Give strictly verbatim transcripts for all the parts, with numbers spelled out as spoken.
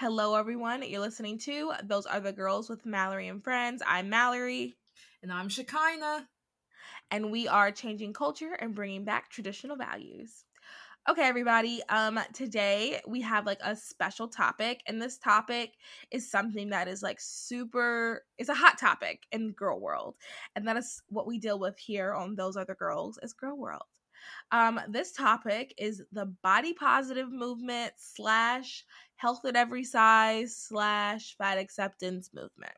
Hello, everyone. You're listening to Those Other Girls with Mallory and Friends. I'm Mallory. And I'm Shekinah. And we are changing culture and bringing back traditional values. Okay, everybody, um, today we have like a special topic, and this topic is something that is like super, it's a hot topic in girl world, and that is what we deal with here on Those Other Girls is girl world. Um, this topic is the body positive movement slash health at every size slash fat acceptance movement.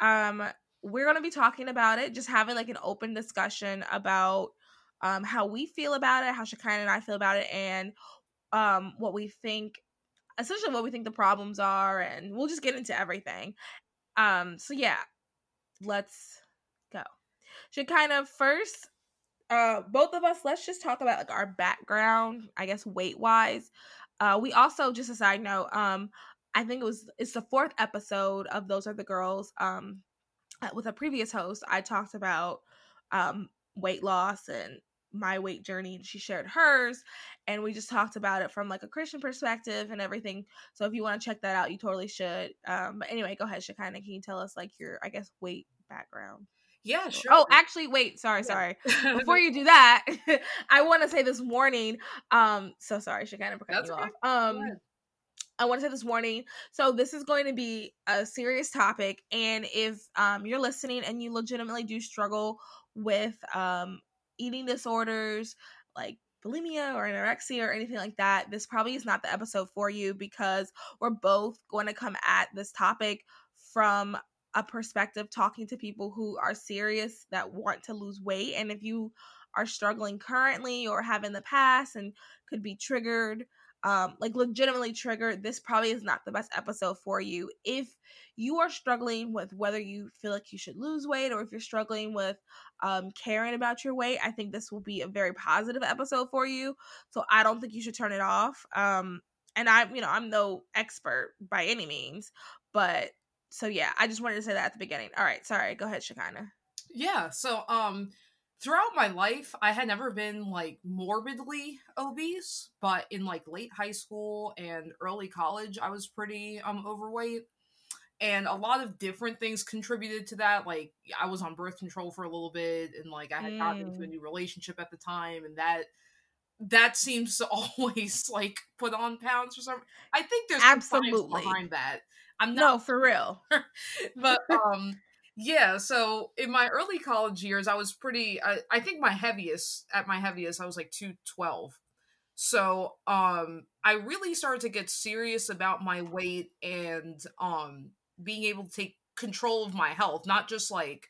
Um, we're going to be talking about it, just having like an open discussion about Um, how we feel about it, how Shekinah and I feel about it, and um, what we think, essentially what we think the problems are, and we'll just get into everything. Um, so yeah, let's go. Shekinah, first, uh, both of us, let's just talk about like our background, I guess weight-wise. Uh, we also, just a side note, um, I think it was, it's the fourth episode of Those Are the Girls. Um, with a previous host, I talked about um, weight loss and my weight journey, and she shared hers, and we just talked about it from like a Christian perspective and everything. So if you want to check that out, you totally should. Um but anyway, go ahead, Shekinah, can you tell us like your, I guess, weight background? Yeah, sure. Oh, actually, wait, sorry, yeah. sorry. Before you do that, I want to say this warning. Um so sorry, Shekinah, for cutting you okay. off. Um yeah. I want to say this warning. So this is going to be a serious topic, and if um you're listening and you legitimately do struggle with um eating disorders like bulimia or anorexia or anything like that, this probably is not the episode for you, because we're both going to come at this topic from a perspective talking to people who are serious that want to lose weight. And if you are struggling currently or have in the past and could be triggered, um like legitimately triggered, this probably is not the best episode for you. If you are struggling with whether you feel like you should lose weight, or if you're struggling with um caring about your weight, I think this will be a very positive episode for you, so I don't think you should turn it off. Um and I, you know, I'm no expert by any means, but so yeah, I just wanted to say that at the beginning. All right, sorry, go ahead, Shekinah. Yeah, so um throughout my life, I had never been, like, morbidly obese, but in, like, late high school and early college, I was pretty um, overweight, and a lot of different things contributed to that. Like, I was on birth control for a little bit, and, like, I had mm. gotten into a new relationship at the time, and that that seems to always, like, put on pounds for some. I think there's absolutely behind that. I'm not... No, for real. But, um... yeah, so in my early college years, I was pretty, I, I think my heaviest, at my heaviest, I was like two twelve. So um, I really started to get serious about my weight and um, being able to take control of my health, not just like,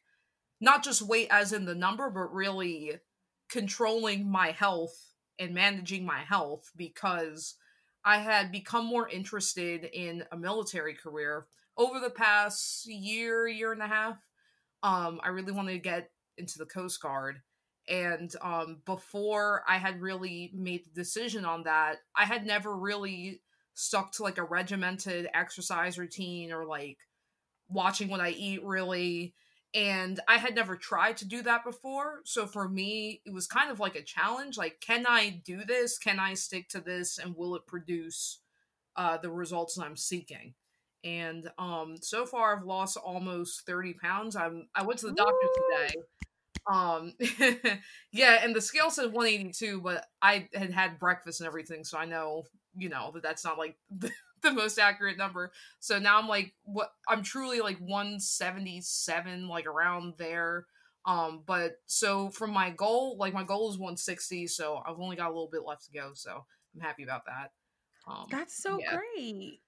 not just weight as in the number, but really controlling my health and managing my health, because I had become more interested in a military career. Over the past year, year and a half, um, I really wanted to get into the Coast Guard. And um, before I had really made the decision on that, I had never really stuck to like a regimented exercise routine or like watching what I eat really. And I had never tried to do that before. So for me, it was kind of like a challenge. Like, can I do this? Can I stick to this? And will it produce uh, the results that I'm seeking? And um, so far, I've lost almost thirty pounds. I'm I went to the doctor today. Um, yeah, and the scale said one eighty-two, but I had had breakfast and everything, so I know, you know, that that's not like the, the most accurate number. So now I'm like, what? I'm truly like one seventy-seven, like around there. Um, but so from my goal, like my goal is one sixty, so I've only got a little bit left to go. So I'm happy about that. Um, that's so yeah. great.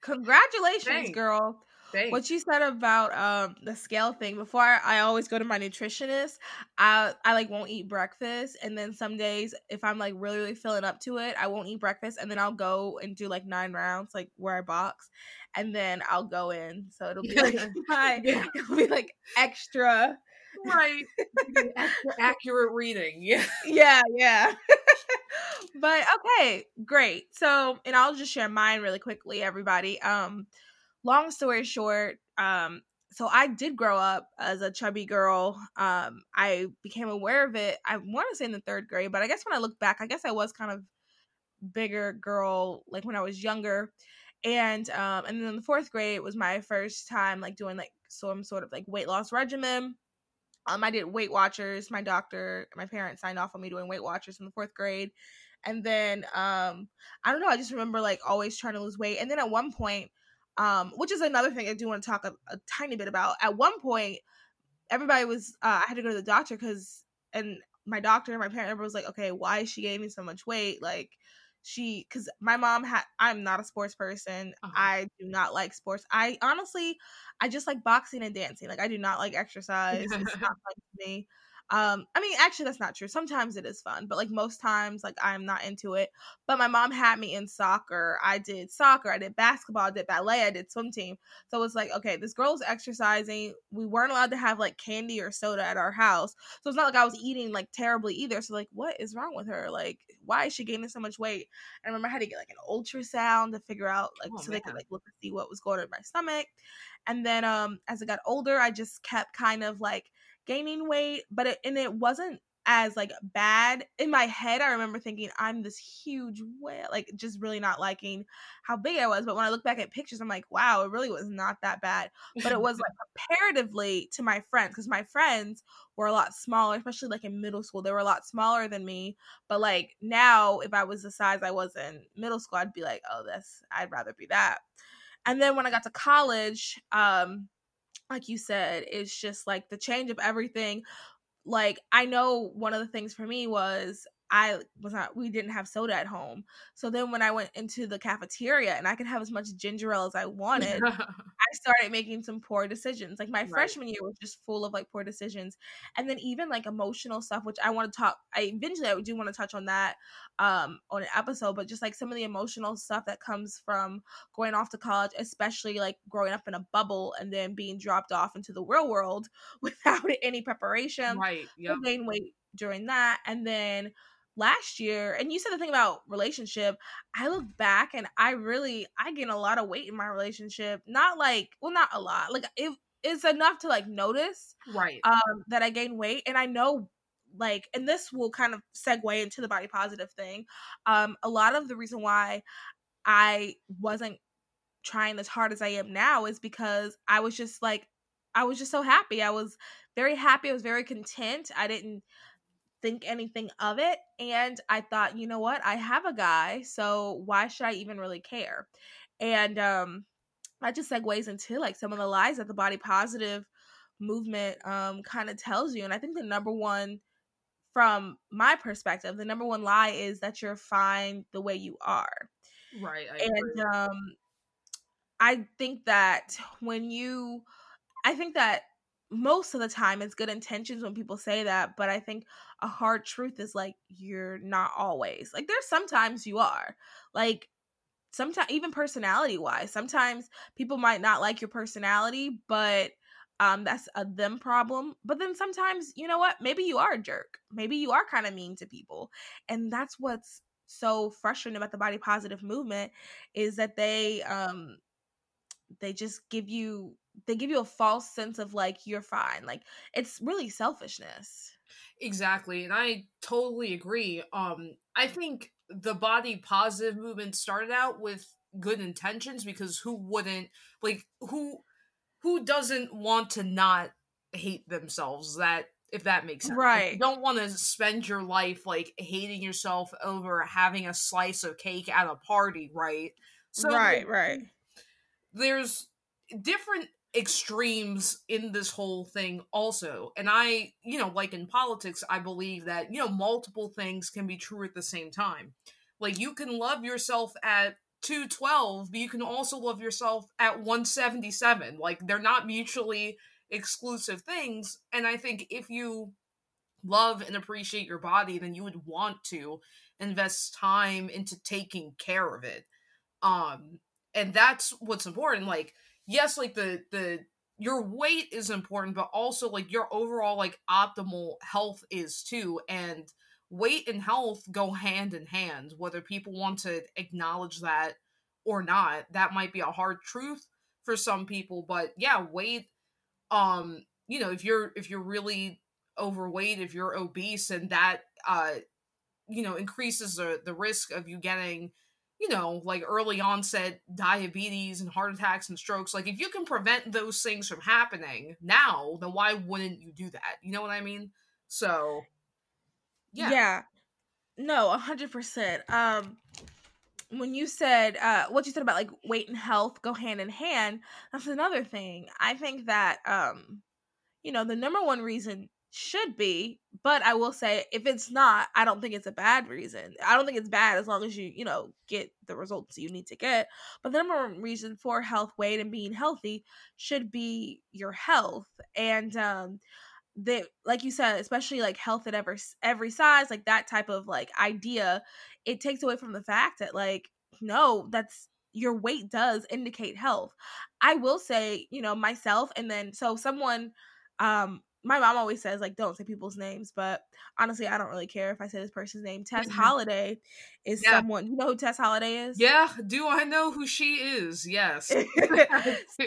Congratulations, Thanks. girl. Thanks. What you said about um the scale thing, before I, I always go to my nutritionist, I I like won't eat breakfast, and then some days if I'm like really really feeling up to it, I won't eat breakfast, and then I'll go and do like nine rounds like where I box, and then I'll go in, so it'll be like my, it'll be like extra right extra accurate reading. Yeah, yeah, yeah. But okay, great. So, and I'll just share mine really quickly, everybody. Um. Long story short, um, so I did grow up as a chubby girl. Um, I became aware of it, I want to say in the third grade, but I guess when I look back, I guess I was kind of bigger girl, like when I was younger. And um, and then in the fourth grade, it was my first time like doing like some sort of like weight loss regimen. Um, I did Weight Watchers. My doctor, my parents signed off on me doing Weight Watchers in the fourth grade. And then, um, I don't know, I just remember like always trying to lose weight. And then at one point, Um, which is another thing I do want to talk a, a tiny bit about. At one point, everybody was, uh, I had to go to the doctor because, and my doctor, my parent, everybody was like, okay, why is she gaining so much weight? Like she, cause my mom had, I'm not a sports person. Uh-huh. I do not like sports. I honestly, I just like boxing and dancing. Like I do not like exercise. It's not fun to me. Um, I mean, actually that's not true. Sometimes it is fun, but like most times, like I'm not into it. But my mom had me in soccer. I did soccer. I did basketball. I did ballet. I did swim team. So it's like, okay, this girl's exercising. We weren't allowed to have like candy or soda at our house. So it's not like I was eating like terribly either. So like, what is wrong with her? Like, why is she gaining so much weight? I remember I had to get like an ultrasound to figure out like, oh, so man. They could like look and see what was going on in my stomach. And then, um, as I got older, I just kept kind of like gaining weight, but it, and it wasn't as like bad in my head. I remember thinking I'm this huge whale, like just really not liking how big I was. But when I look back at pictures, I'm like, wow, it really was not that bad. But it was like comparatively to my friends, because my friends were a lot smaller, especially like in middle school. They were a lot smaller than me. But like now, if I was the size I was in middle school, I'd be like, oh, this, I'd rather be that. And then when I got to college, um, like you said, it's just like the change of everything. Like I know one of the things for me was I was not, we didn't have soda at home. So then when I went into the cafeteria and I could have as much ginger ale as I wanted, I started making some poor decisions. Like my right. freshman year was just full of like poor decisions. And then even like emotional stuff, which I want to talk, I eventually I do want to touch on that um, on an episode, but just like some of the emotional stuff that comes from going off to college, especially like growing up in a bubble and then being dropped off into the real world without any preparation. Right. Yep. So gain weight during that. And then last year, and you said the thing about relationship, I look back and I really, I gain a lot of weight in my relationship. Not like, well, not a lot. Like it, it's enough to like notice, right? Um, that I gain weight, and I know, like, and this will kind of segue into the body positive thing. Um, a lot of the reason why I wasn't trying as hard as I am now is because I was just like, I was just so happy. I was very happy. I was very content. I didn't think anything of it. And I thought, you know what? I have a guy, so why should I even really care? And um, that just segues into like some of the lies that the body positive movement um, kind of tells you. And I think the number one, from my perspective, the number one lie is that you're fine the way you are. Right. I and um, I think that when you, I think that most of the time it's good intentions when people say that, but I think a hard truth is like you're not always. Like there's sometimes you are. Like sometimes even personality wise, sometimes people might not like your personality, but um that's a them problem. But then sometimes, you know what? Maybe you are a jerk. Maybe you are kind of mean to people. And that's what's so frustrating about the body positive movement is that they um they just give you they give you a false sense of like, you're fine. Like it's really selfishness. Exactly. And I totally agree. Um, I think the body positive movement started out with good intentions because who wouldn't like who, who doesn't want to not hate themselves? That, if that makes sense. Right. Like, you don't want to spend your life like hating yourself over having a slice of cake at a party. Right. So right. Right. There's different extremes in this whole thing also. And I, you know, like in politics, I believe that, you know, multiple things can be true at the same time. Like you can love yourself at two twelve, but you can also love yourself at one seventy-seven. Like, they're not mutually exclusive things. And I think if you love and appreciate your body, then you would want to invest time into taking care of it. Um, and that's what's important. Like, yes, like the, the, your weight is important, but also like your overall, like optimal health is too. And weight and health go hand in hand, whether people want to acknowledge that or not. That might be a hard truth for some people, but yeah, weight, um, you know, if you're, if you're really overweight, if you're obese, and that, uh, you know, increases the, the risk of you getting, you know, like early onset diabetes and heart attacks and strokes. Like, if you can prevent those things from happening now, then why wouldn't you do that? You know what I mean? So, yeah. Yeah. No, one hundred percent. Um, when you said, uh, what you said about like weight and health go hand in hand, that's another thing. I think that, um, you know, the number one reason should be, but I will say if it's not, I don't think it's a bad reason. I don't think it's bad as long as you, you know, get the results you need to get. But the number one reason for health, weight, and being healthy should be your health. And, um, that, like you said, especially like health at every, every size, like that type of like idea, it takes away from the fact that like, no, that's, your weight does indicate health. I will say, you know, myself, and then, so someone, um, my mom always says, like, don't say people's names, but honestly, I don't really care if I say this person's name. Tess Holliday is yeah. someone. You know who Tess Holliday is? Yeah. Do I know who she is? Yes.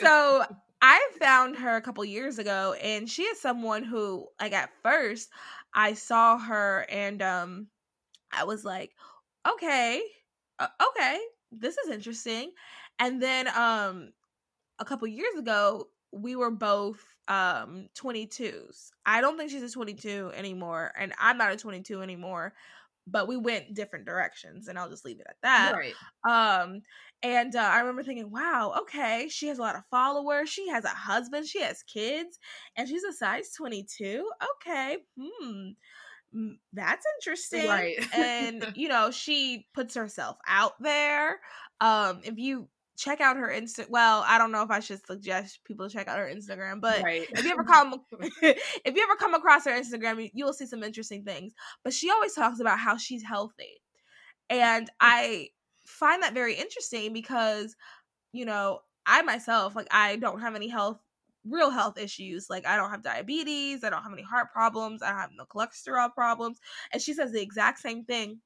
So I found her a couple years ago, and she is someone who, like, at first I saw her and um, I was like, okay, uh, okay, this is interesting. And then um, a couple years ago, we were both um twenty-twos. I don't think she's a twenty-two anymore, and I'm not a twenty-two anymore, but we went different directions, and I'll just leave it at that. Right. Um and uh, I remember thinking, wow, okay, she has a lot of followers, she has a husband, she has kids, and she's a size twenty-two. Okay. Hmm. That's interesting. Right. And you know, she puts herself out there. Um if you check out her Insta. Well, I don't know if I should suggest people check out her Instagram, but right. if you ever come, if you ever come across her Instagram, you, you will see some interesting things. But she always talks about how she's healthy, and I find that very interesting because, you know, I myself, like, I don't have any health, real health issues. Like, I don't have diabetes, I don't have any heart problems, I don't have no cholesterol problems, and she says the exact same thing.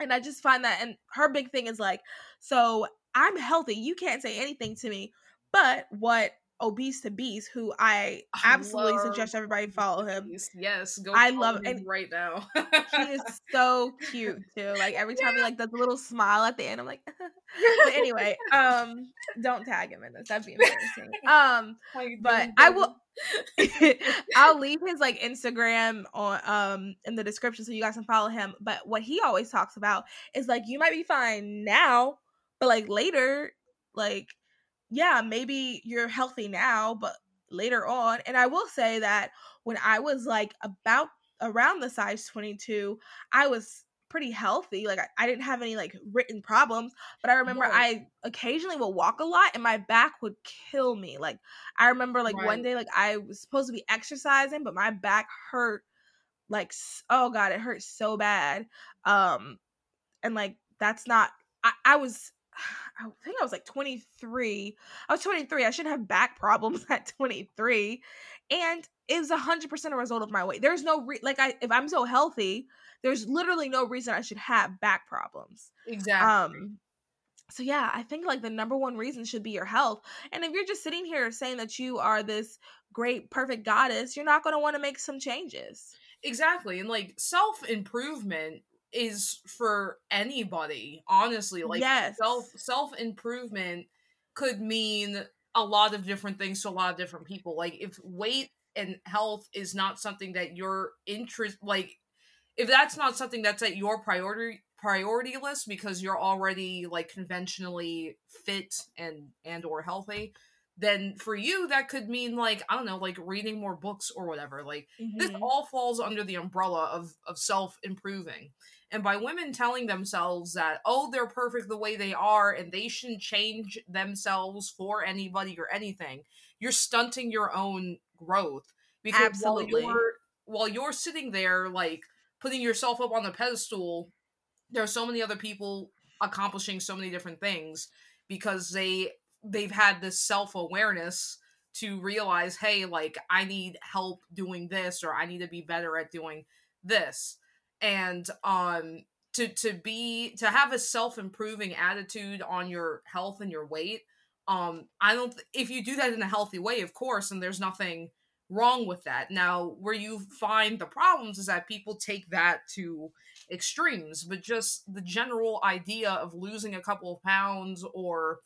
And I just find that, and her big thing is like, so, I'm healthy. You can't say anything to me. But what Obese to Beast, who I absolutely love, suggest everybody follow him. Yes, go. I love him right now. He is so cute too. Like, every time yeah. he like does a little smile at the end, I'm like. But anyway, um, don't tag him in this. That'd be embarrassing. Um, but I will. I'll leave his like Instagram on um in the description so you guys can follow him. But what he always talks about is like, you might be fine now, but like later, like, yeah, maybe you're healthy now, but later on. And I will say that when I was like about around the size twenty-two, I was pretty healthy. Like, I, I didn't have any like written problems, but I remember yes. I occasionally would walk a lot and my back would kill me. Like, I remember like right. one day, like I was supposed to be exercising, but my back hurt. Like, oh God, it hurt so bad. Um, and like, that's not, I, I was, I think I was like twenty-three. I was twenty-three. I shouldn't have back problems at twenty-three. And it was one hundred percent a result of my weight. There's no, re- like, I if I'm so healthy, there's literally no reason I should have back problems. Exactly. Um, so, yeah, I think, like, the number one reason should be your health. And if you're just sitting here saying that you are this great, perfect goddess, you're not going to want to make some changes. Exactly. And, like, self-improvement is for anybody, honestly. Like, yes. self self improvement could mean a lot of different things to a lot of different people. Like, if weight and health is not something that you're interest, like if that's not something that's at your priority priority list because you're already like conventionally fit and and or healthy, then for you, that could mean, like, I don't know, like reading more books or whatever. Like, mm-hmm. this all falls under the umbrella of, of self-improving. And by women telling themselves that, oh, they're perfect the way they are and they shouldn't change themselves for anybody or anything, you're stunting your own growth. Because Absolutely. While you're, while you're sitting there, like, putting yourself up on the pedestal, there are so many other people accomplishing so many different things because they... they've had this self-awareness to realize, hey, like, I need help doing this, or I need to be better at doing this. And um, to to be to have a self-improving attitude on your health and your weight, um, I don't. Th- if you do that in a healthy way, of course, and there's nothing wrong with that. Now, where you find the problems is that people take that to extremes, but just the general idea of losing a couple of pounds or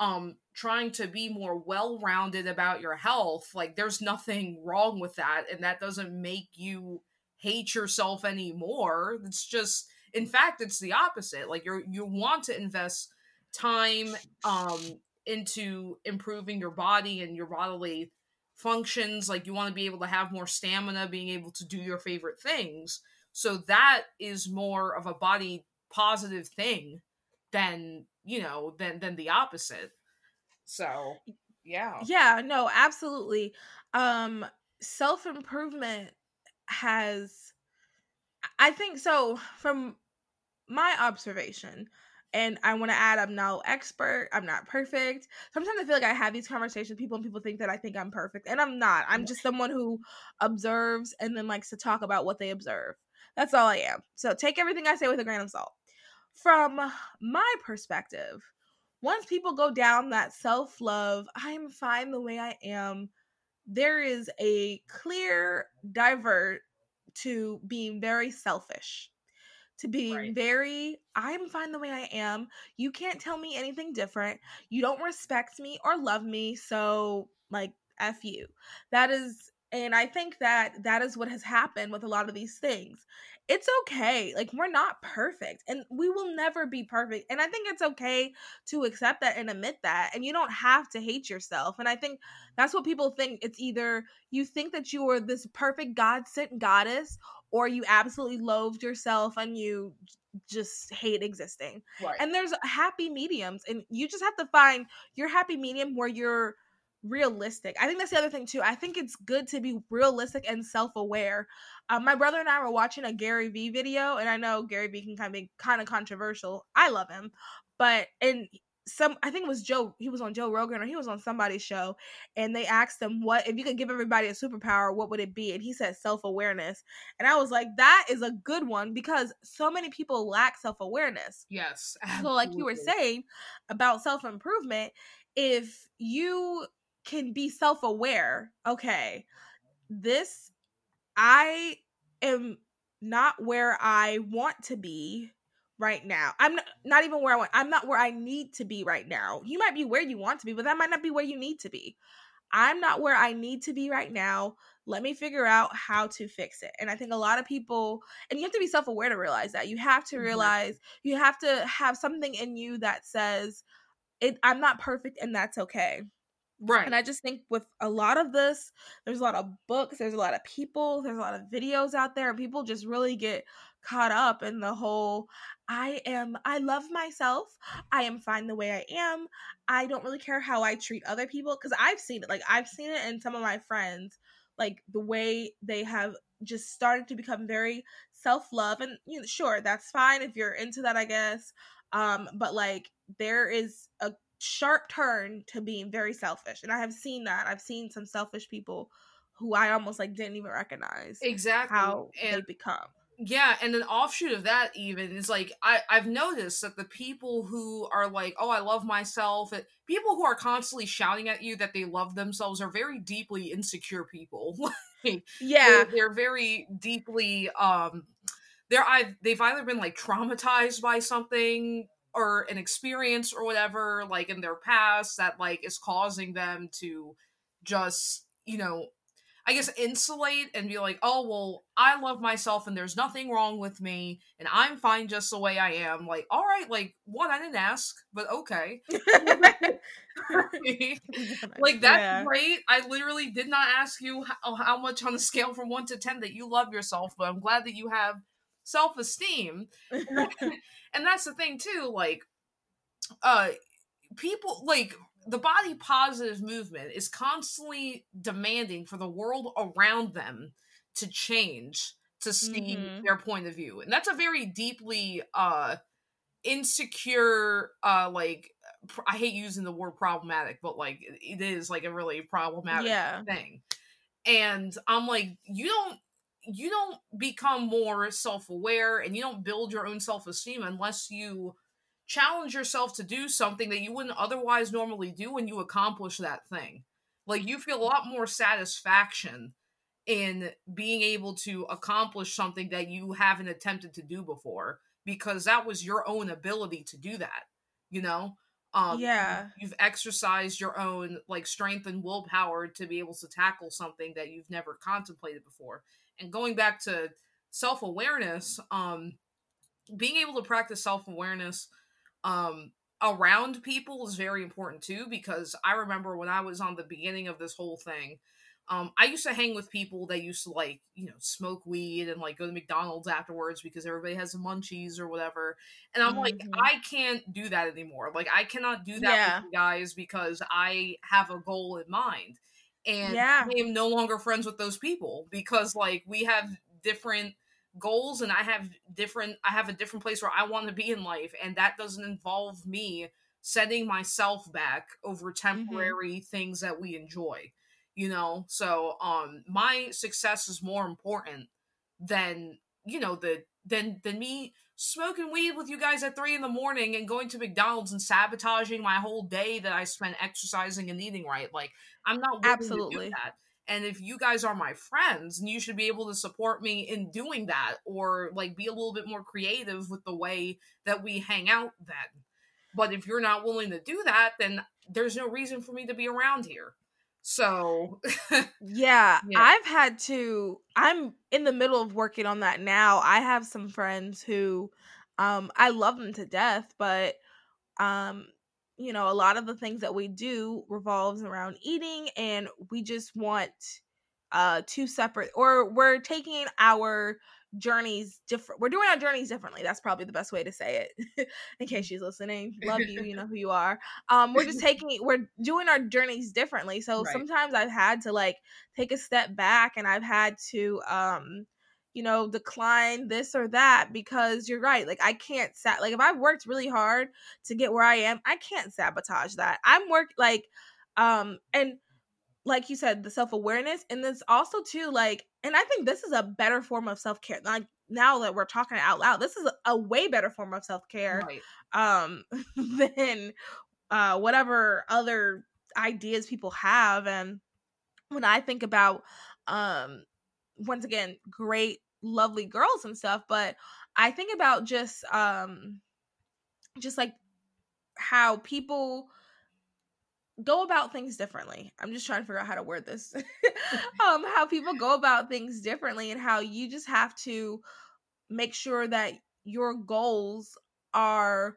um trying to be more well-rounded about your health, like, there's nothing wrong with that, and that doesn't make you hate yourself anymore. It's just, in fact, it's the opposite. Like, you're you want to invest time um into improving your body and your bodily functions. Like, you want to be able to have more stamina, being able to do your favorite things. So that is more of a body positive thing than you know, than than the opposite. So, yeah. Yeah, no, absolutely. Um, self-improvement has, I think so, from my observation, and I want to add, I'm no expert, I'm not perfect. Sometimes I feel like I have these conversations with people and people think that I think I'm perfect, and I'm not. I'm just someone who observes and then likes to talk about what they observe. That's all I am. So take everything I say with a grain of salt. From my perspective, once people go down that self-love, I'm fine the way I am, there is a clear divert to being very selfish, to being right. very, I'm fine the way I am. You can't tell me anything different. You don't respect me or love me, so, like, F you. That is, and I think that that is what has happened with a lot of these things. It's okay. Like, we're not perfect, and we will never be perfect. And I think it's okay to accept that and admit that. And you don't have to hate yourself. And I think that's what people think. It's either you think that you are this perfect God-sent goddess, or you absolutely loathed yourself and you just hate existing. Right. And there's happy mediums, and you just have to find your happy medium where you're realistic. I think that's the other thing too. I think it's good to be realistic and self-aware. Um, my brother and I were watching a Gary Vee video, and I know Gary Vee can kind of be kind of controversial. I love him, but and some I think it was Joe. He was on Joe Rogan, or he was on somebody's show, and they asked him, "What if you could give everybody a superpower? What would it be?" And he said self-awareness, and I was like, "That is a good one because so many people lack self-awareness." Yes, absolutely. So like you were saying about self-improvement, if you can be self-aware. Okay, this, I am not where I want to be right now. I'm not, not even where I want. I'm not where I need to be right now. You might be where you want to be, but that might not be where you need to be. I'm not where I need to be right now. Let me figure out how to fix it. And I think a lot of people, and you have to be self-aware to realize that. You have to realize, mm-hmm. you have to have something in you that says, it, I'm not perfect and that's okay. Right. And I just think with a lot of this, there's a lot of books, there's a lot of people, there's a lot of videos out there, and people just really get caught up in the whole, I am, I love myself, I am fine the way I am, I don't really care how I treat other people, because I've seen it, like, I've seen it in some of my friends, like, the way they have just started to become very self-love, and, you know, sure, that's fine if you're into that, I guess, um, but, like, there is a sharp turn to being very selfish, and I have seen that. I've seen some selfish people who I almost like didn't even recognize exactly how and, they become. Yeah, and an offshoot of that even is like I I've noticed that the people who are like, oh, I love myself, people who are constantly shouting at you that they love themselves are very deeply insecure people. Yeah, they're, they're very deeply um, they're I've they've either been like traumatized by something or an experience or whatever, like, in their past that, like, is causing them to just, you know, I guess, insulate and be like, oh, well, I love myself and there's nothing wrong with me and I'm fine just the way I am. Like, all right, like, what? I didn't ask, but okay. Like, that's yeah. great. I literally did not ask you how, how much on a scale from one to ten that you love yourself, but I'm glad that you have self-esteem. And that's the thing, too. Like, uh, people, like... the body positive movement is constantly demanding for the world around them to change, to see mm-hmm. their point of view. And that's a very deeply uh, insecure, uh, like, pr- I hate using the word problematic, but like it is like a really problematic yeah. thing. And I'm like, you don't, you don't become more self-aware and you don't build your own self-esteem unless you challenge yourself to do something that you wouldn't otherwise normally do when you accomplish that thing. Like, you feel a lot more satisfaction in being able to accomplish something that you haven't attempted to do before, because that was your own ability to do that, you know? Um, yeah. You've exercised your own, like, strength and willpower to be able to tackle something that you've never contemplated before. And going back to self-awareness, um, being able to practice self-awareness Um, around people is very important too, because I remember when I was on the beginning of this whole thing, um, I used to hang with people that used to, like, you know, smoke weed and, like, go to McDonald's afterwards because everybody has the munchies or whatever. And I'm mm-hmm. like, I can't do that anymore. Like, I cannot do that yeah. with you guys because I have a goal in mind. And yeah. I am no longer friends with those people because, like, we have different goals and I have different I have a different place where I want to be in life, and that doesn't involve me setting myself back over temporary mm-hmm. things that we enjoy, you know? So um my success is more important than, you know, the than than me smoking weed with you guys at three in the morning and going to McDonald's and sabotaging my whole day that I spent exercising and eating right. Like, I'm not willing absolutely to do that. And if you guys are my friends, you should be able to support me in doing that, or, like, be a little bit more creative with the way that we hang out then. But if you're not willing to do that, then there's no reason for me to be around here. So yeah, yeah, I've had to, I'm in the middle of working on that now. I have some friends who, um, I love them to death, but, um, you know, a lot of the things that we do revolves around eating, and we just want uh two separate, or we're taking our journeys different. We're doing our journeys differently. That's probably the best way to say it. In case she's listening, love you. You know who you are. Um, we're just taking, we're doing our journeys differently. So right. sometimes I've had to, like, take a step back, and I've had to, um, you know, decline this or that, because you're right. Like, I can't sat, like, if I've worked really hard to get where I am, I can't sabotage that. I'm work like, um, and like you said, the self-awareness, and this also too, like, and I think this is a better form of self-care. Like, now that we're talking out loud, this is a, a way better form of self-care right. um, than uh, whatever other ideas people have. And when I think about, um, once again, great, lovely girls and stuff, but I think about just um just like how people go about things differently. I'm just trying to figure out how to word this. Um how people go about things differently, and how you just have to make sure that your goals are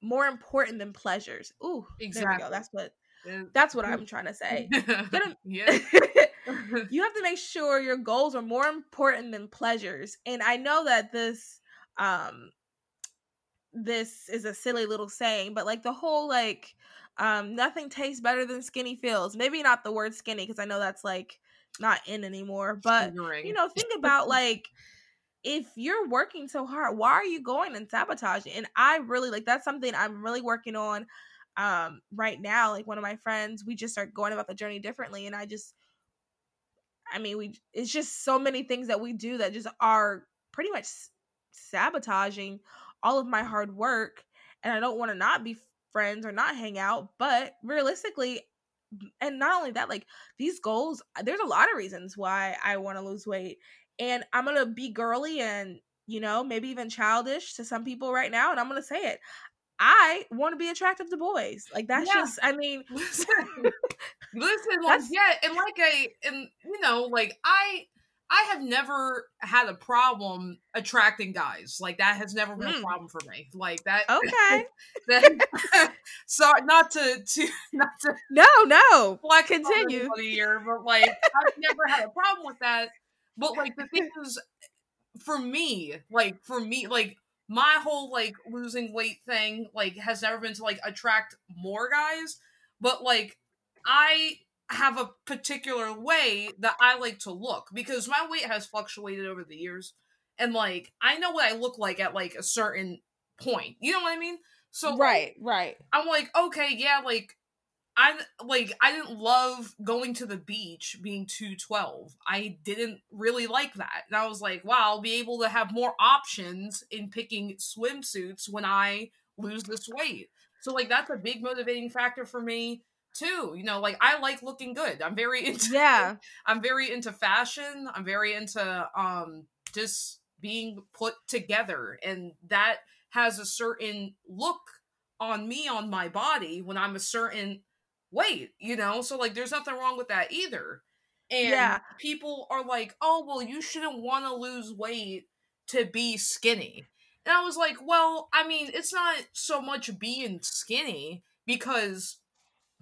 more important than pleasures. Ooh, exactly. There we go. That's what that's what I'm trying to say. Yeah. You have to make sure your goals are more important than pleasures. And I know that this, um, this is a silly little saying, but, like, the whole, like, um, nothing tastes better than skinny feels. Maybe not the word skinny, 'cause I know that's, like, not in anymore, but you know, think about, like, if you're working so hard, why are you going and sabotaging? And I really, like, that's something I'm really working on, um, right now. Like, one of my friends, we just are going about the journey differently. And I just, I mean, we, it's just so many things that we do that just are pretty much sabotaging all of my hard work. And I don't want to not be friends or not hang out, but realistically, and not only that, like, these goals, there's a lot of reasons why I want to lose weight, and I'm going to be girly and, you know, maybe even childish to some people right now. And I'm going to say it. I want to be attractive to boys. Like, that's yeah. just, I mean. Listen, listen like, yeah, and like a, and you know, like I, I have never had a problem attracting guys. Like, that has never been mm. a problem for me. Like that. Okay. that, so not to, to, not to. No, no. Like, continue. Here, but like, I've never had a problem with that. But like, the thing is, for me, like for me, like, my whole, like, losing weight thing, like, has never been to, like, attract more guys, but, like, I have a particular way that I like to look, because my weight has fluctuated over the years, and, like, I know what I look like at, like, a certain point, you know what I mean? So, like, right, right. I'm like, okay, yeah, like, I, like, I didn't love going to the beach being two twelve. I didn't really like that. And I was like, wow, I'll be able to have more options in picking swimsuits when I lose this weight. So, like, that's a big motivating factor for me, too. You know, like, I like looking good. I'm very into, yeah. I'm very into fashion. I'm very into, um, just being put together. And that has a certain look on me, on my body, when I'm a certain weight, you know? So, like, there's nothing wrong with that either. And yeah. people are like, oh, well, you shouldn't want to lose weight to be skinny. And I was like, well, I mean, it's not so much being skinny, because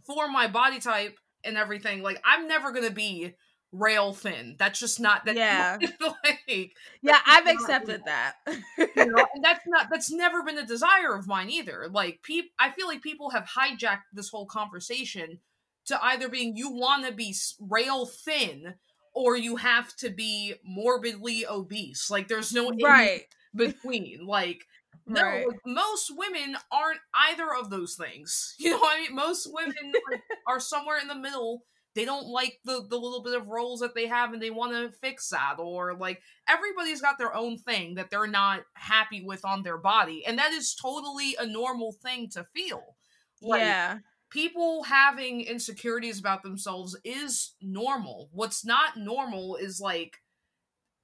for my body type and everything, like, I'm never going to be rail thin. That's just not that. Yeah. like, yeah. I've accepted that. you know, and that's not, that's never been a desire of mine either. Like, people, I feel like people have hijacked this whole conversation to either being, you want to be rail thin or you have to be morbidly obese. Like, there's no right in between. Like, no, right. like, most women aren't either of those things. You know what I mean? Most women like, are somewhere in the middle. They don't like the, the little bit of roles that they have, and they want to fix that. Or, like, everybody's got their own thing that they're not happy with on their body. And that is totally a normal thing to feel. Like, yeah. people having insecurities about themselves is normal. What's not normal is, like,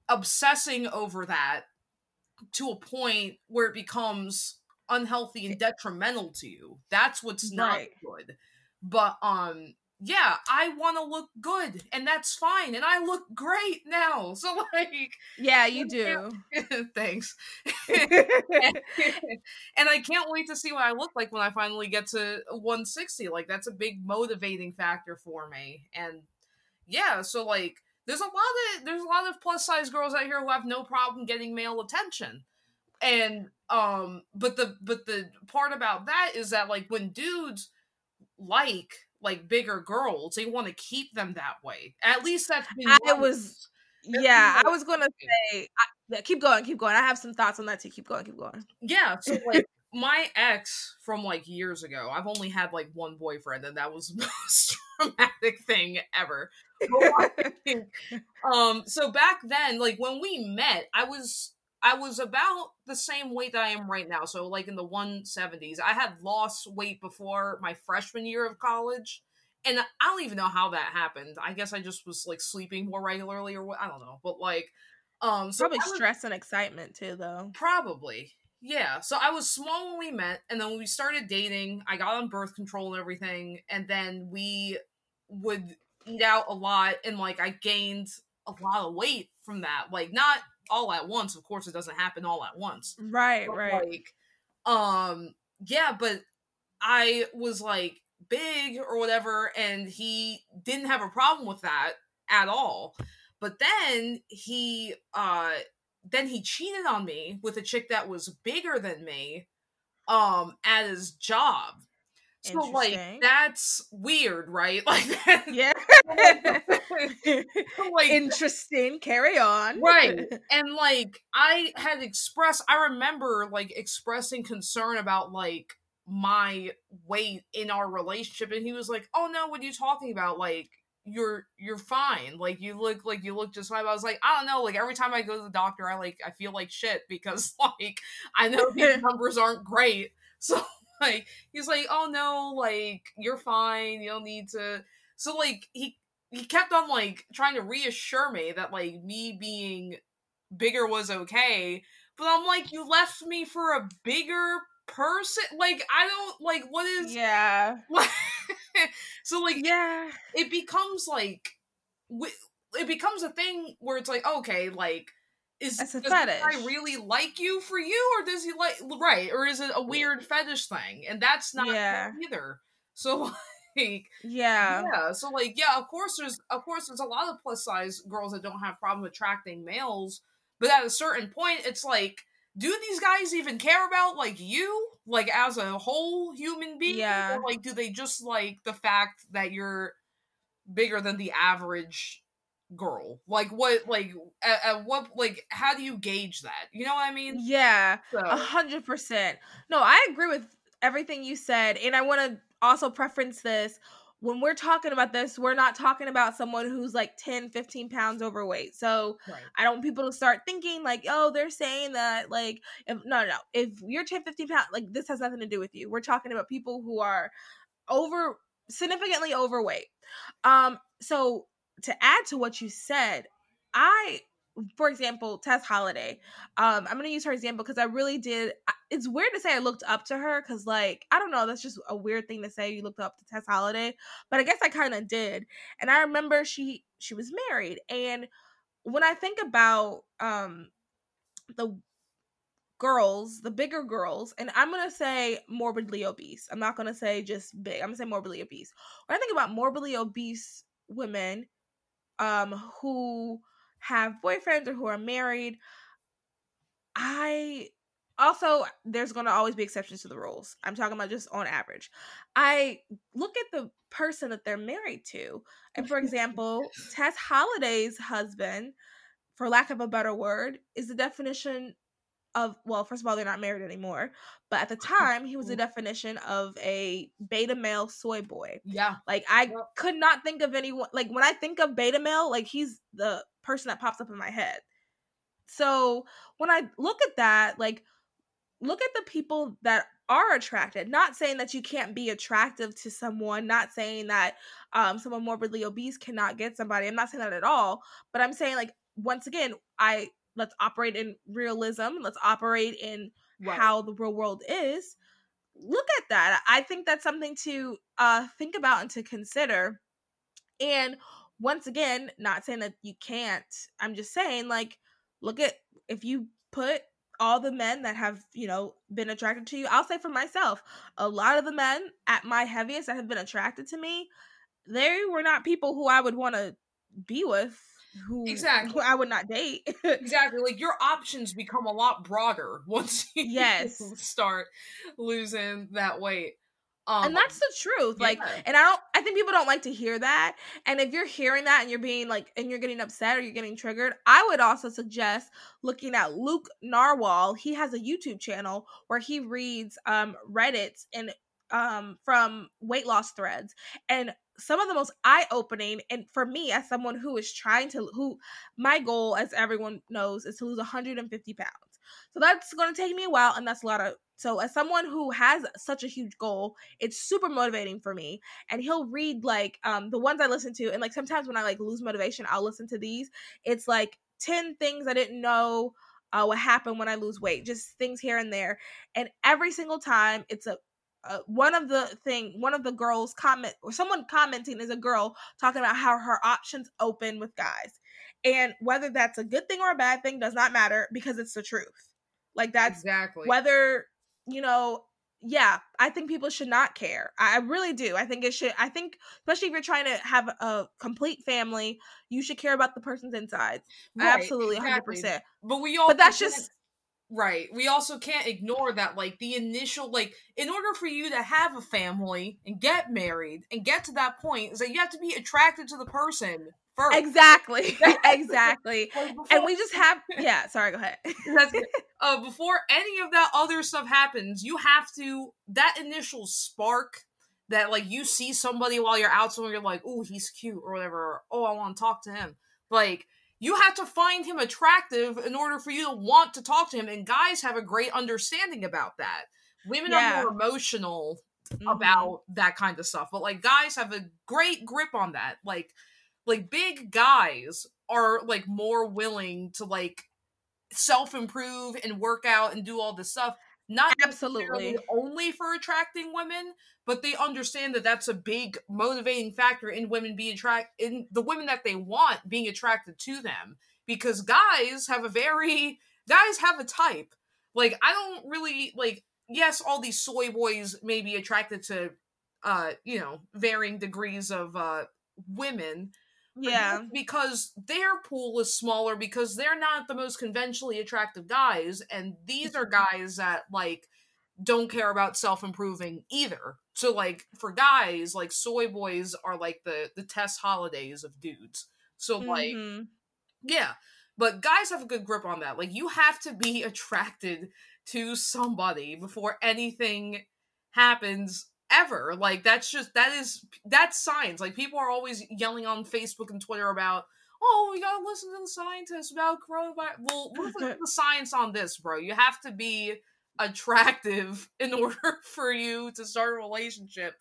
obsessing over that to a point where it becomes unhealthy and detrimental to you. That's what's not right. good. But, um... yeah, I want to look good, and that's fine, and I look great now. So, like, yeah, you do. Thanks. and, and I can't wait to see what I look like when I finally get to one sixty. Like, that's a big motivating factor for me. And yeah, so, like, there's a lot of there's a lot of plus size girls out here who have no problem getting male attention. And um, but the but the part about that is that, like, when dudes like like bigger girls, they want to keep them that way. At least that's been I right. was that's yeah been right. I was gonna say I, yeah, keep going keep going I have some thoughts on that too. Keep going keep going Yeah, so like my ex from like years ago, I've only had like one boyfriend, and that was the most traumatic thing ever. But, like, um so back then, like when we met, I was I was about the same weight that I am right now. So like in the one seventies, I had lost weight before my freshman year of college. And I don't even know how that happened. I guess I just was like sleeping more regularly or what. I don't know. But like, um, so probably was, stress and excitement too, though. Probably. Yeah. So I was small when we met. And then when we started dating, I got on birth control and everything. And then we would eat out a lot. And like, I gained a lot of weight from that. Like not all at once, of course, it doesn't happen all at once, right? But right like um yeah but I was like big or whatever, and he didn't have a problem with that at all. But then he uh then he cheated on me with a chick that was bigger than me um at his job. So like that's weird, right? Like yeah. like, interesting. Carry on. Right. And like I had expressed I remember like expressing concern about like my weight in our relationship, and he was like, "Oh no, what are you talking about? Like you're you're fine. Like you look like you look just fine." But I was like, "I don't know, like every time I go to the doctor, I like I feel like shit because like I know these numbers aren't great." So like, he's like, "Oh no, like, you're fine, you don't need to." So, like, he, he kept on, like, trying to reassure me that, like, me being bigger was okay, but I'm like, you left me for a bigger person, like, I don't, like, what is, yeah, like, so, like, yeah, it becomes, like, it becomes a thing where it's, like, okay, like, is, does I really like you for you, or does he like, right, or is it a weird fetish thing, and that's not yeah. either, so, like, yeah, yeah, so, like, yeah, of course there's, of course there's a lot of plus size girls that don't have problem attracting males, but at a certain point, it's, like, do these guys even care about, like, you? Like, as a whole human being? Yeah. Or, like, do they just like the fact that you're bigger than the average girl? Like, what, like, at, at what, like, how do you gauge that? You know what I mean? Yeah, a hundred percent. No, I agree with everything you said, and I want to also preference this. When we're talking about this, we're not talking about someone who's like ten, fifteen pounds overweight. So right. I don't want people to start thinking like, oh, they're saying that like, if, no, no, no. If you're ten, fifteen pounds, like this has nothing to do with you. We're talking about people who are over, significantly overweight. Um, so to add to what you said, I, for example, Tess Holliday, um, I'm going to use her example because I really did. It's weird to say I looked up to her because, like, I don't know. That's just a weird thing to say. You looked up to Tess Holliday, but I guess I kind of did. And I remember she she was married. And when I think about um, the girls, the bigger girls, and I'm going to say morbidly obese. I'm not going to say just big. I'm going to say morbidly obese. When I think about morbidly obese women um, who have boyfriends or who are married, I also there's going to always be exceptions to the rules. I'm talking about just on average. I look at the person that they're married to, and for example, Tess Holliday's husband, for lack of a better word, is the definition of, well, first of all, they're not married anymore, but at the time he was the definition of a beta male soy boy. Yeah, like I yeah. could not think of anyone, like when I think of beta male, like he's the person that pops up in my head. So when I look at that, like look at the people that are attracted, not saying that you can't be attractive to someone, not saying that um, someone morbidly obese cannot get somebody. I'm not saying that at all, but I'm saying like, once again, I let's operate in realism. Let's operate in right. how the real world is. Look at that. I think that's something to uh, think about and to consider. And once again, not saying that you can't, I'm just saying like, look at, if you put all the men that have, you know, been attracted to you, I'll say for myself, a lot of the men at my heaviest that have been attracted to me, they were not people who I would want to be with, who, exactly. who I would not date. Exactly. Like your options become a lot broader once you yes. start losing that weight. Um, and that's the truth. Yeah. Like, and I don't, I think people don't like to hear that. And if you're hearing that and you're being like, and you're getting upset or you're getting triggered, I would also suggest looking at Luke Narwal. He has a YouTube channel where he reads, um, Reddits and, um, from weight loss threads. And some of the most eye-opening, and for me as someone who is trying to, who my goal, as everyone knows, is to lose one hundred fifty pounds. So that's going to take me a while. And that's a lot of, so as someone who has such a huge goal, it's super motivating for me. And he'll read like um, the ones I listen to. And like sometimes when I like lose motivation, I'll listen to these. It's like ten things I didn't know uh, would happen when I lose weight. Just things here and there. And every single time it's a, a one of the thing, one of the girls comment or someone commenting is a girl talking about how her options open with guys. And whether that's a good thing or a bad thing does not matter because it's the truth. Like that's exactly whether... you know, yeah, I think people should not care. I really do. I think it should, I think, especially if you're trying to have a complete family, you should care about the person's insides. Right, absolutely, exactly. one hundred percent. But we all, but that's just, right. We also can't ignore that, like, the initial, like, in order for you to have a family and get married and get to that point is that you have to be attracted to the person first. Exactly. Exactly. Like before, and we just have, yeah, sorry, go ahead. That's good. Uh, before any of that other stuff happens, you have to, that initial spark that, like, you see somebody while you're out somewhere, you're like, oh, he's cute or whatever, or, oh, I want to talk to him. Like, you have to find him attractive in order for you to want to talk to him, and guys have a great understanding about that. Women yeah. are more emotional mm-hmm. about that kind of stuff, but, like, guys have a great grip on that. Like, like, big guys are, like, more willing to, like, self-improve and work out and do all this stuff. Not absolutely only for attracting women, but they understand that that's a big motivating factor in women being attract in the women that they want being attracted to them, because guys have a very guys have a type. Like, I don't really like, yes, all these soy boys may be attracted to, uh, you know, varying degrees of uh, women. Yeah, because their pool is smaller, because they're not the most conventionally attractive guys, and these are guys that, like, don't care about self-improving either. So, like, for guys, like, soy boys are, like, the, the Tess Hollidays of dudes. So, like, mm-hmm. yeah. But guys have a good grip on that. Like, you have to be attracted to somebody before anything happens ever. Like, that's just, that is, that's science. Like, people are always yelling on Facebook and Twitter about, oh, we gotta listen to the scientists about coronavirus. Well, what is the science on this, bro? You have to be attractive in order for you to start a relationship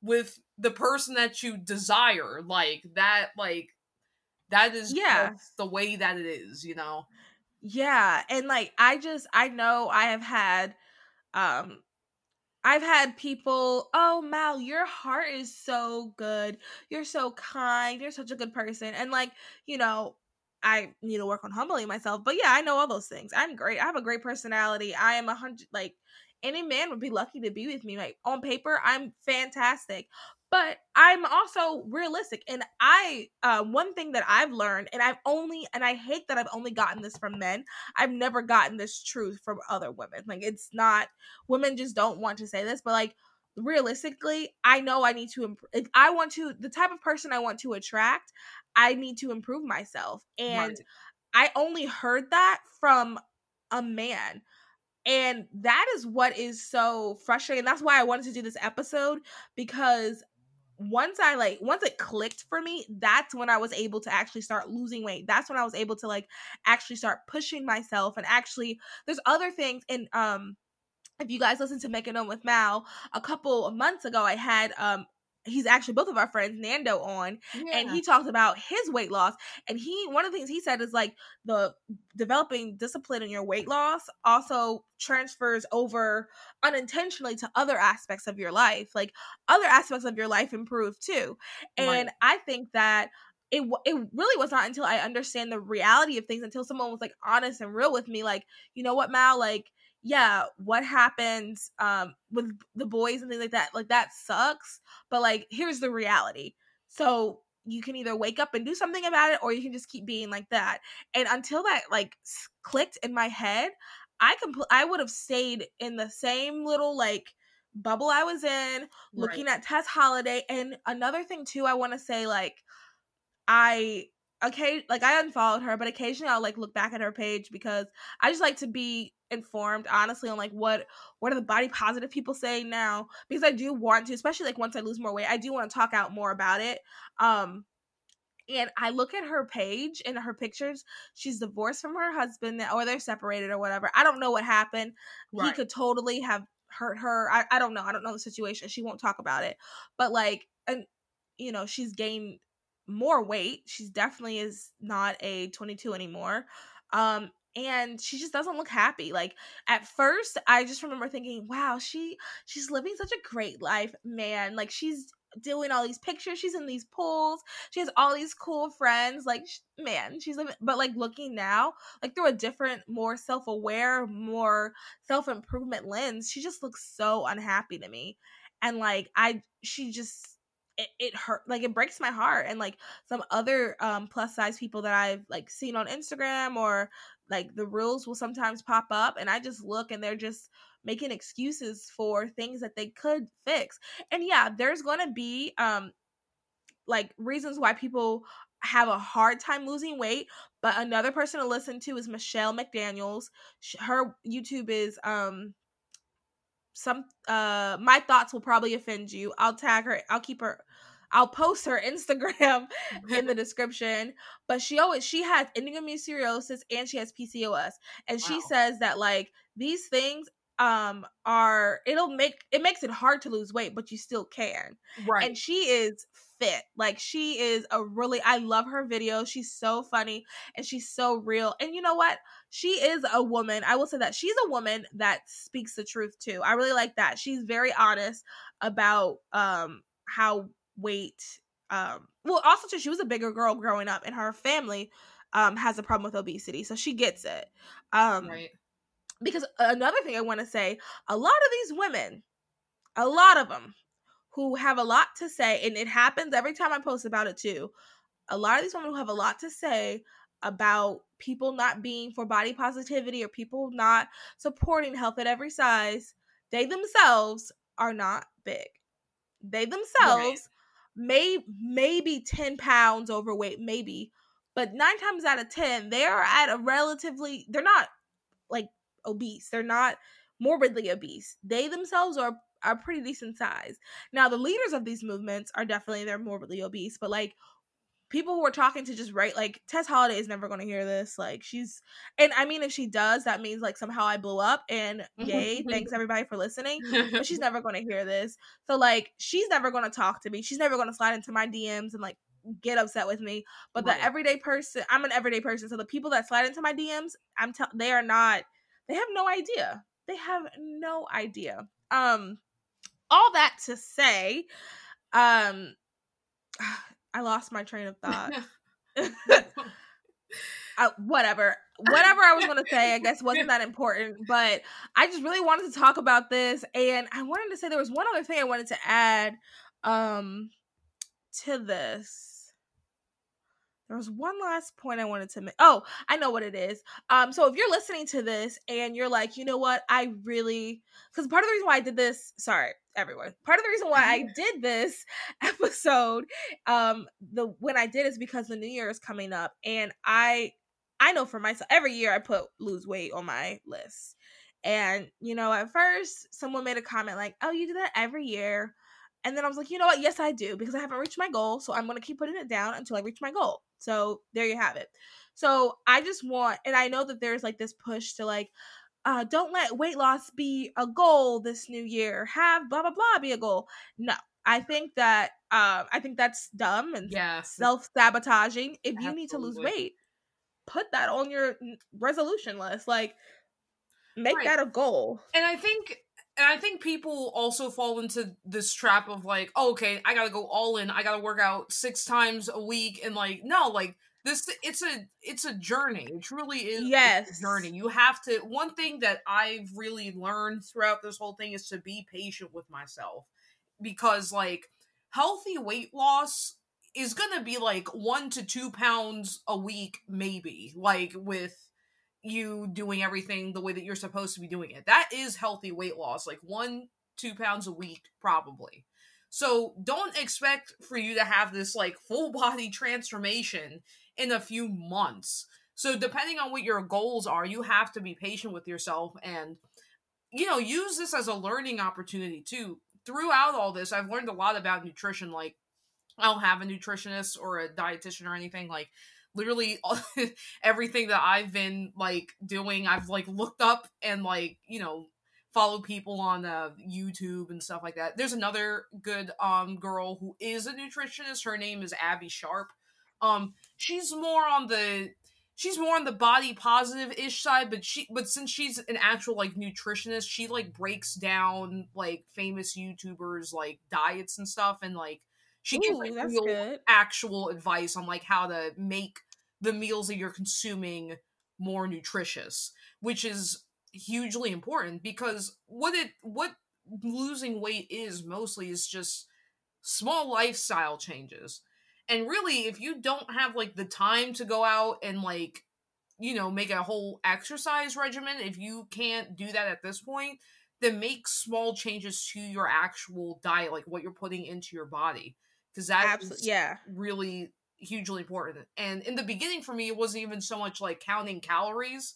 with the person that you desire. Like, that, like, that is yeah. the way that it is, you know? Yeah, and, like, I just, I know I have had, um, I've had people, oh, Mal, your heart is so good. You're so kind. You're such a good person. And, like, you know, I need to work on humbling myself. But, yeah, I know all those things. I'm great. I have a great personality. I am a hundred, like, any man would be lucky to be with me. Like, on paper, I'm fantastic. But I'm also realistic. And I, uh, one thing that I've learned, and I've only, and I hate that I've only gotten this from men. I've never gotten this truth from other women. Like, it's not, women just don't want to say this, but, like, realistically, I know I need to, imp- if I want to, the type of person I want to attract, I need to improve myself. And right. I only heard that from a man. And that is what is so frustrating. That's why I wanted to do this episode, because Once I like, once it clicked for me, that's when I was able to actually start losing weight. That's when I was able to, like, actually start pushing myself. And actually, there's other things. And um, if you guys listen to Make It On with Mal, a couple of months ago, I had um, he's actually both of our friends, Nando, on, yeah. and he talked about his weight loss. And he, one of the things he said is, like, the developing discipline in your weight loss also transfers over unintentionally to other aspects of your life. Like, other aspects of your life improve too. And right. I think that it it really was not until I understand the reality of things, until someone was, like, honest and real with me, like, you know what, Mal, like, yeah, what happens um with the boys and things like that, like, that sucks, but, like, here's the reality. So you can either wake up and do something about it, or you can just keep being like that. And until that, like, clicked in my head, I compl- I would have stayed in the same little, like, bubble I was in, looking right. at Tess Holliday. And another thing too, I want to say, like, I okay, like, I unfollowed her, but occasionally I'll, like, look back at her page, because I just like to be informed, honestly, on, like, what what are the body positive people saying now, because I do want to, especially, like, once I lose more weight, I do want to talk out more about it. Um and I look at her page and her pictures. She's divorced from her husband, or they're separated or whatever. I don't know what happened. Right. He could totally have hurt her. I, I don't know I don't know the situation. She won't talk about it, but, like, and, you know, she's gained more weight. She definitely is not a twenty-two anymore. Um and she just doesn't look happy. Like, at first, I just remember thinking, wow, she she's living such a great life, man. Like, she's doing all these pictures, she's in these pools, she has all these cool friends, like, sh- man, she's living. But, like, looking now, like, through a different, more self-aware, more self-improvement lens, she just looks so unhappy to me. And, like, I she just It, it hurt, like, it breaks my heart. And, like, some other um plus size people that I've, like, seen on Instagram, or, like, the reels will sometimes pop up, and I just look, and they're just making excuses for things that they could fix. And yeah, there's gonna be um like reasons why people have a hard time losing weight. But another person to listen to is Michelle McDaniel. Her YouTube is um some uh my thoughts will probably offend you. I'll tag her, I'll keep her, I'll post her Instagram in the description. But she always she has endometriosis and she has P C O S, and wow. She says that, like, these things um are it'll make it makes it hard to lose weight, but you still can. Right. And she is fit. Like, she is a really I love her videos. She's so funny and she's so real. And you know what? She is a woman. I will say that she's a woman that speaks the truth too. I really like that. She's very honest about um how weight um well also too, she was a bigger girl growing up and her family um has a problem with obesity. So she gets it. Um right. Because another thing I want to say, a lot of these women, a lot of them who have a lot to say, and it happens every time I post about it too, a lot of these women who have a lot to say about people not being for body positivity or people not supporting health at every size, they themselves are not big. They themselves right. may maybe ten pounds overweight, maybe, but nine times out of ten, they are at a relatively, they're not like, obese. They're not morbidly obese. They themselves are are pretty decent size. Now, the leaders of these movements are definitely, they're morbidly obese, but like people who are talking to just right, like Tess Holliday is never going to hear this. Like she's, and I mean, if she does, that means like somehow I blew up and yay, thanks everybody for listening, but she's never going to hear this. So like, she's never going to talk to me. She's never going to slide into my D Ms and like get upset with me. But right. the everyday person, I'm an everyday person. So the people that slide into my D Ms, I'm telling, they are not They have no idea. They have no idea. Um, all that to say, um, I lost my train of thought. uh, whatever. Whatever I was going to say, I guess wasn't that important. But I just really wanted to talk about this. And I wanted to say there was one other thing I wanted to add um, to this. There was one last point I wanted to make. Oh, I know what it is. Um, so if you're listening to this and you're like, you know what, I really, because part of the reason why I did this, sorry, everyone, part of the reason why I did this episode, um, the when I did is because the new year is coming up, and I, I know for myself, every year I put lose weight on my list, and you know, at first someone made a comment like, oh, you do that every year, and then I was like, you know what, yes I do, because I haven't reached my goal, so I'm gonna keep putting it down until I reach my goal. So there you have it. So I just want, and I know that there's like this push to like, uh, don't let weight loss be a goal this new year. Have blah, blah, blah be a goal. No, I think that, um, I think that's dumb and yeah. self-sabotaging. If Absolutely. You need to lose weight, put that on your resolution list. Like make right. that a goal. And I think, and I think people also fall into this trap of like, oh, okay, I gotta go all in. I gotta work out six times a week. And like, no, like this, it's a, it's a journey. It truly is yes. a journey. You have to, one thing that I've really learned throughout this whole thing is to be patient with myself, because like healthy weight loss is going to be like one to two pounds a week, maybe, like with you doing everything the way that you're supposed to be doing it. That is healthy weight loss, like one, two pounds a week, probably. So don't expect for you to have this like full body transformation in a few months. So depending on what your goals are, you have to be patient with yourself and, you know, use this as a learning opportunity too. Throughout all this, I've learned a lot about nutrition. Like, I don't have a nutritionist or a dietitian or anything. Like, literally all, everything that I've been like doing, I've like looked up and like, you know, follow people on uh, YouTube and stuff like that. There's another good um girl who is a nutritionist. Her name is Abby Sharp. Um, she's more on the she's more on the body positive ish side, but she but since she's an actual like nutritionist, she like breaks down like famous YouTubers like diets and stuff, and like she gives like real good. actual advice on like how to make the meals that you're consuming more nutritious, which is hugely important, because what it what losing weight is mostly is just small lifestyle changes. And really, if you don't have like the time to go out and like, you know, make a whole exercise regimen, if you can't do that at this point, then make small changes to your actual diet, like what you're putting into your body. Because that Absol- is yeah. really hugely important. And in the beginning for me, it wasn't even so much like counting calories.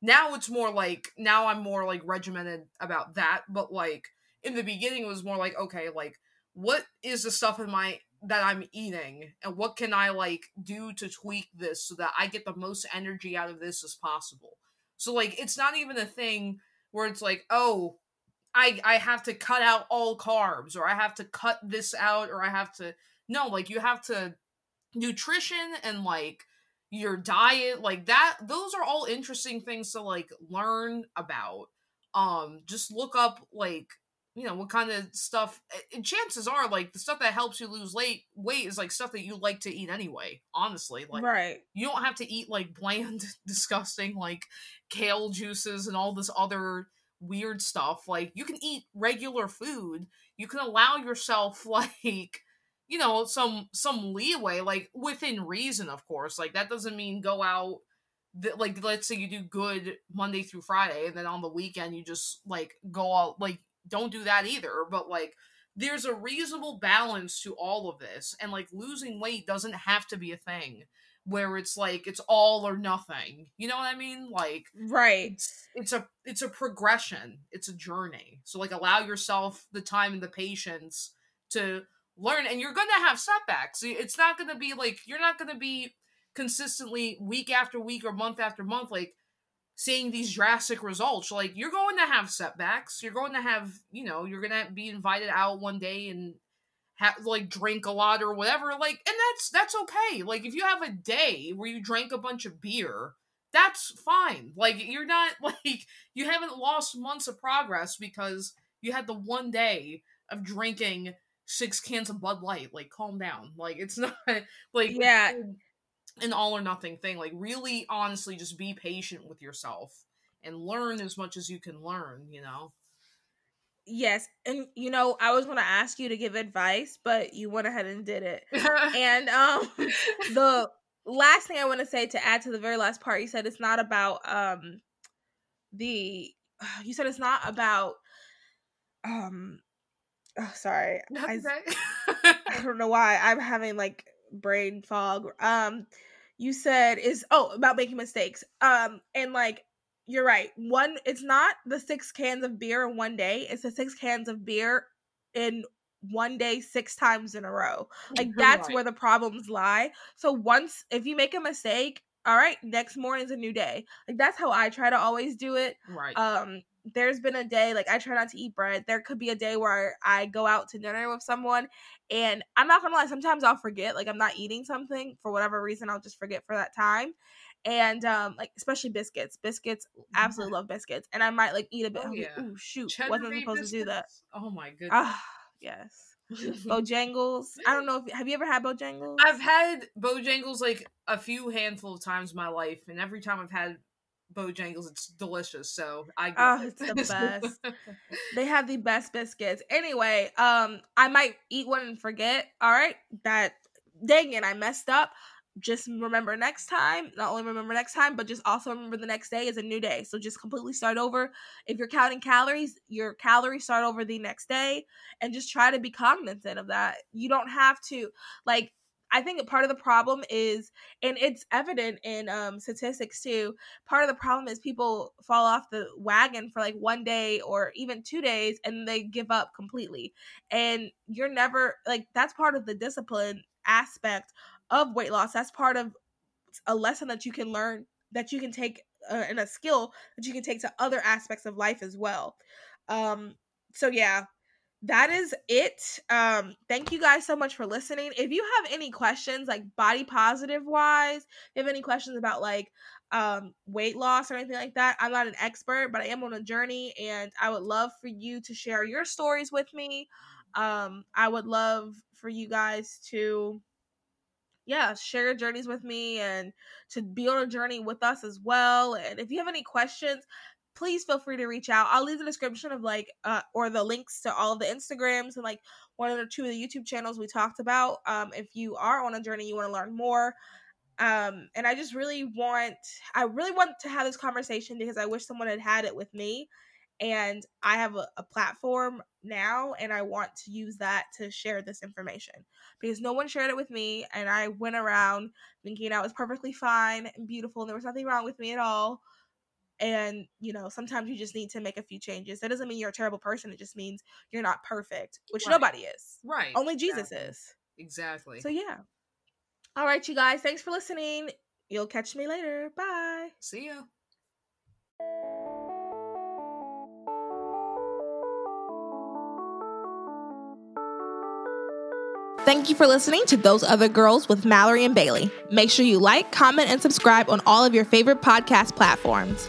Now it's more like, now I'm more like regimented about that. But like in the beginning, it was more like, okay, like what is the stuff in my that I'm eating, and what can I like do to tweak this so that I get the most energy out of this as possible. So like, it's not even a thing where it's like, oh, I I have to cut out all carbs, or I have to cut this out, or I have to, no, like, you have to, nutrition and, like, your diet, like, that, those are all interesting things to, like, learn about. Um, just look up, like, you know, what kind of stuff, and chances are, like, the stuff that helps you lose late weight is, like, stuff that you like to eat anyway, honestly. Like, right. You don't have to eat, like, bland, disgusting, like, kale juices and all this other weird stuff. Like, you can eat regular food. You can allow yourself, like, you know, some some leeway, like, within reason, of course. Like, that doesn't mean go out, th- like, let's say you do good Monday through Friday, and then on the weekend you just, like, go all, like, don't do that either. But, like, there's a reasonable balance to all of this, and, like, losing weight doesn't have to be a thing where it's, like, it's all or nothing. You know what I mean? Like, right. It's, it's a it's a progression. It's a journey. So, like, allow yourself the time and the patience to learn, and you're gonna have setbacks. It's not gonna be like, you're not gonna be consistently week after week or month after month, like, seeing these drastic results. Like, you're going to have setbacks. You're going to have, you know, you're gonna be invited out one day and have, like, drink a lot or whatever. Like, and that's that's okay. Like, if you have a day where you drank a bunch of beer, that's fine. Like, you're not, like, you haven't lost months of progress because you had the one day of drinking six cans of Bud Light. Like, calm down. Like, it's not, like, yeah, an all or nothing thing. Like, really, honestly, just be patient with yourself and learn as much as you can learn, you know? Yes. And, you know, I was going to ask you to give advice, but you went ahead and did it. And um, the last thing I want to say, to add to the very last part, you said it's not about um the, you said it's not about, um, oh, sorry. I, I don't know why I'm having, like, brain fog. Um, you said is oh about making mistakes. Um, and, like, you're right. One, it's not the six cans of beer in one day. It's the six cans of beer in one day, six times in a row. Like, that's right. Where the problems lie. So once, if you make a mistake, all right, next morning's a new day. Like, that's how I try to always do it. Right. Um. There's been a day, like, I try not to eat bread. There could be a day where I go out to dinner with someone, and I'm not gonna lie, sometimes I'll forget, like, I'm not eating something for whatever reason. I'll just forget for that time. And um, like, especially biscuits. Biscuits, absolutely love biscuits. And I might, like, eat a bit. Oh, yeah. Ooh, shoot, Cheddar wasn't supposed biscuits. To do that. Oh my goodness. Ah, yes. Bojangles. I don't know if have you ever had Bojangles? I've had Bojangles, like, a few handful of times in my life, and every time I've had Bojangles, it's delicious. So I get oh, it. It's the best. They have the best biscuits. Anyway, um, I might eat one and forget. All right, that dang it, I messed up. Just remember next time. Not only remember next time, but just also remember the next day is a new day. So just completely start over. If you're counting calories, your calories start over the next day, and just try to be cognizant of that. You don't have to, like. I think part of the problem is, and it's evident in um, statistics too, part of the problem is people fall off the wagon for, like, one day or even two days and they give up completely. And you're never, like, that's part of the discipline aspect of weight loss. That's part of a lesson that you can learn, that you can take, uh, and a skill that you can take to other aspects of life as well. Um, so yeah. That is it. Um, thank you guys so much for listening. If you have any questions, like, body positive wise, if you have any questions about, like, um, weight loss or anything like that, I'm not an expert, but I am on a journey, and I would love for you to share your stories with me. Um, I would love for you guys to, yeah, share your journeys with me and to be on a journey with us as well. And if you have any questions, please feel free to reach out. I'll leave the description of, like, uh, or the links to all of the Instagrams and, like, one or two of the YouTube channels we talked about. Um, if you are on a journey, you want to learn more. Um, and I just really want, I really want to have this conversation because I wish someone had had it with me, and I have a, a platform now, and I want to use that to share this information because no one shared it with me, and I went around thinking I was perfectly fine and beautiful and there was nothing wrong with me at all. And, you know, sometimes you just need to make a few changes. That doesn't mean you're a terrible person. It just means you're not perfect, which right. Nobody is. Right. Only Jesus exactly. is. Exactly. So, yeah. All right, you guys. Thanks for listening. You'll catch me later. Bye. See ya. Thank you for listening to Those Other Girls with Mallory and Bailey. Make sure you like, comment, and subscribe on all of your favorite podcast platforms.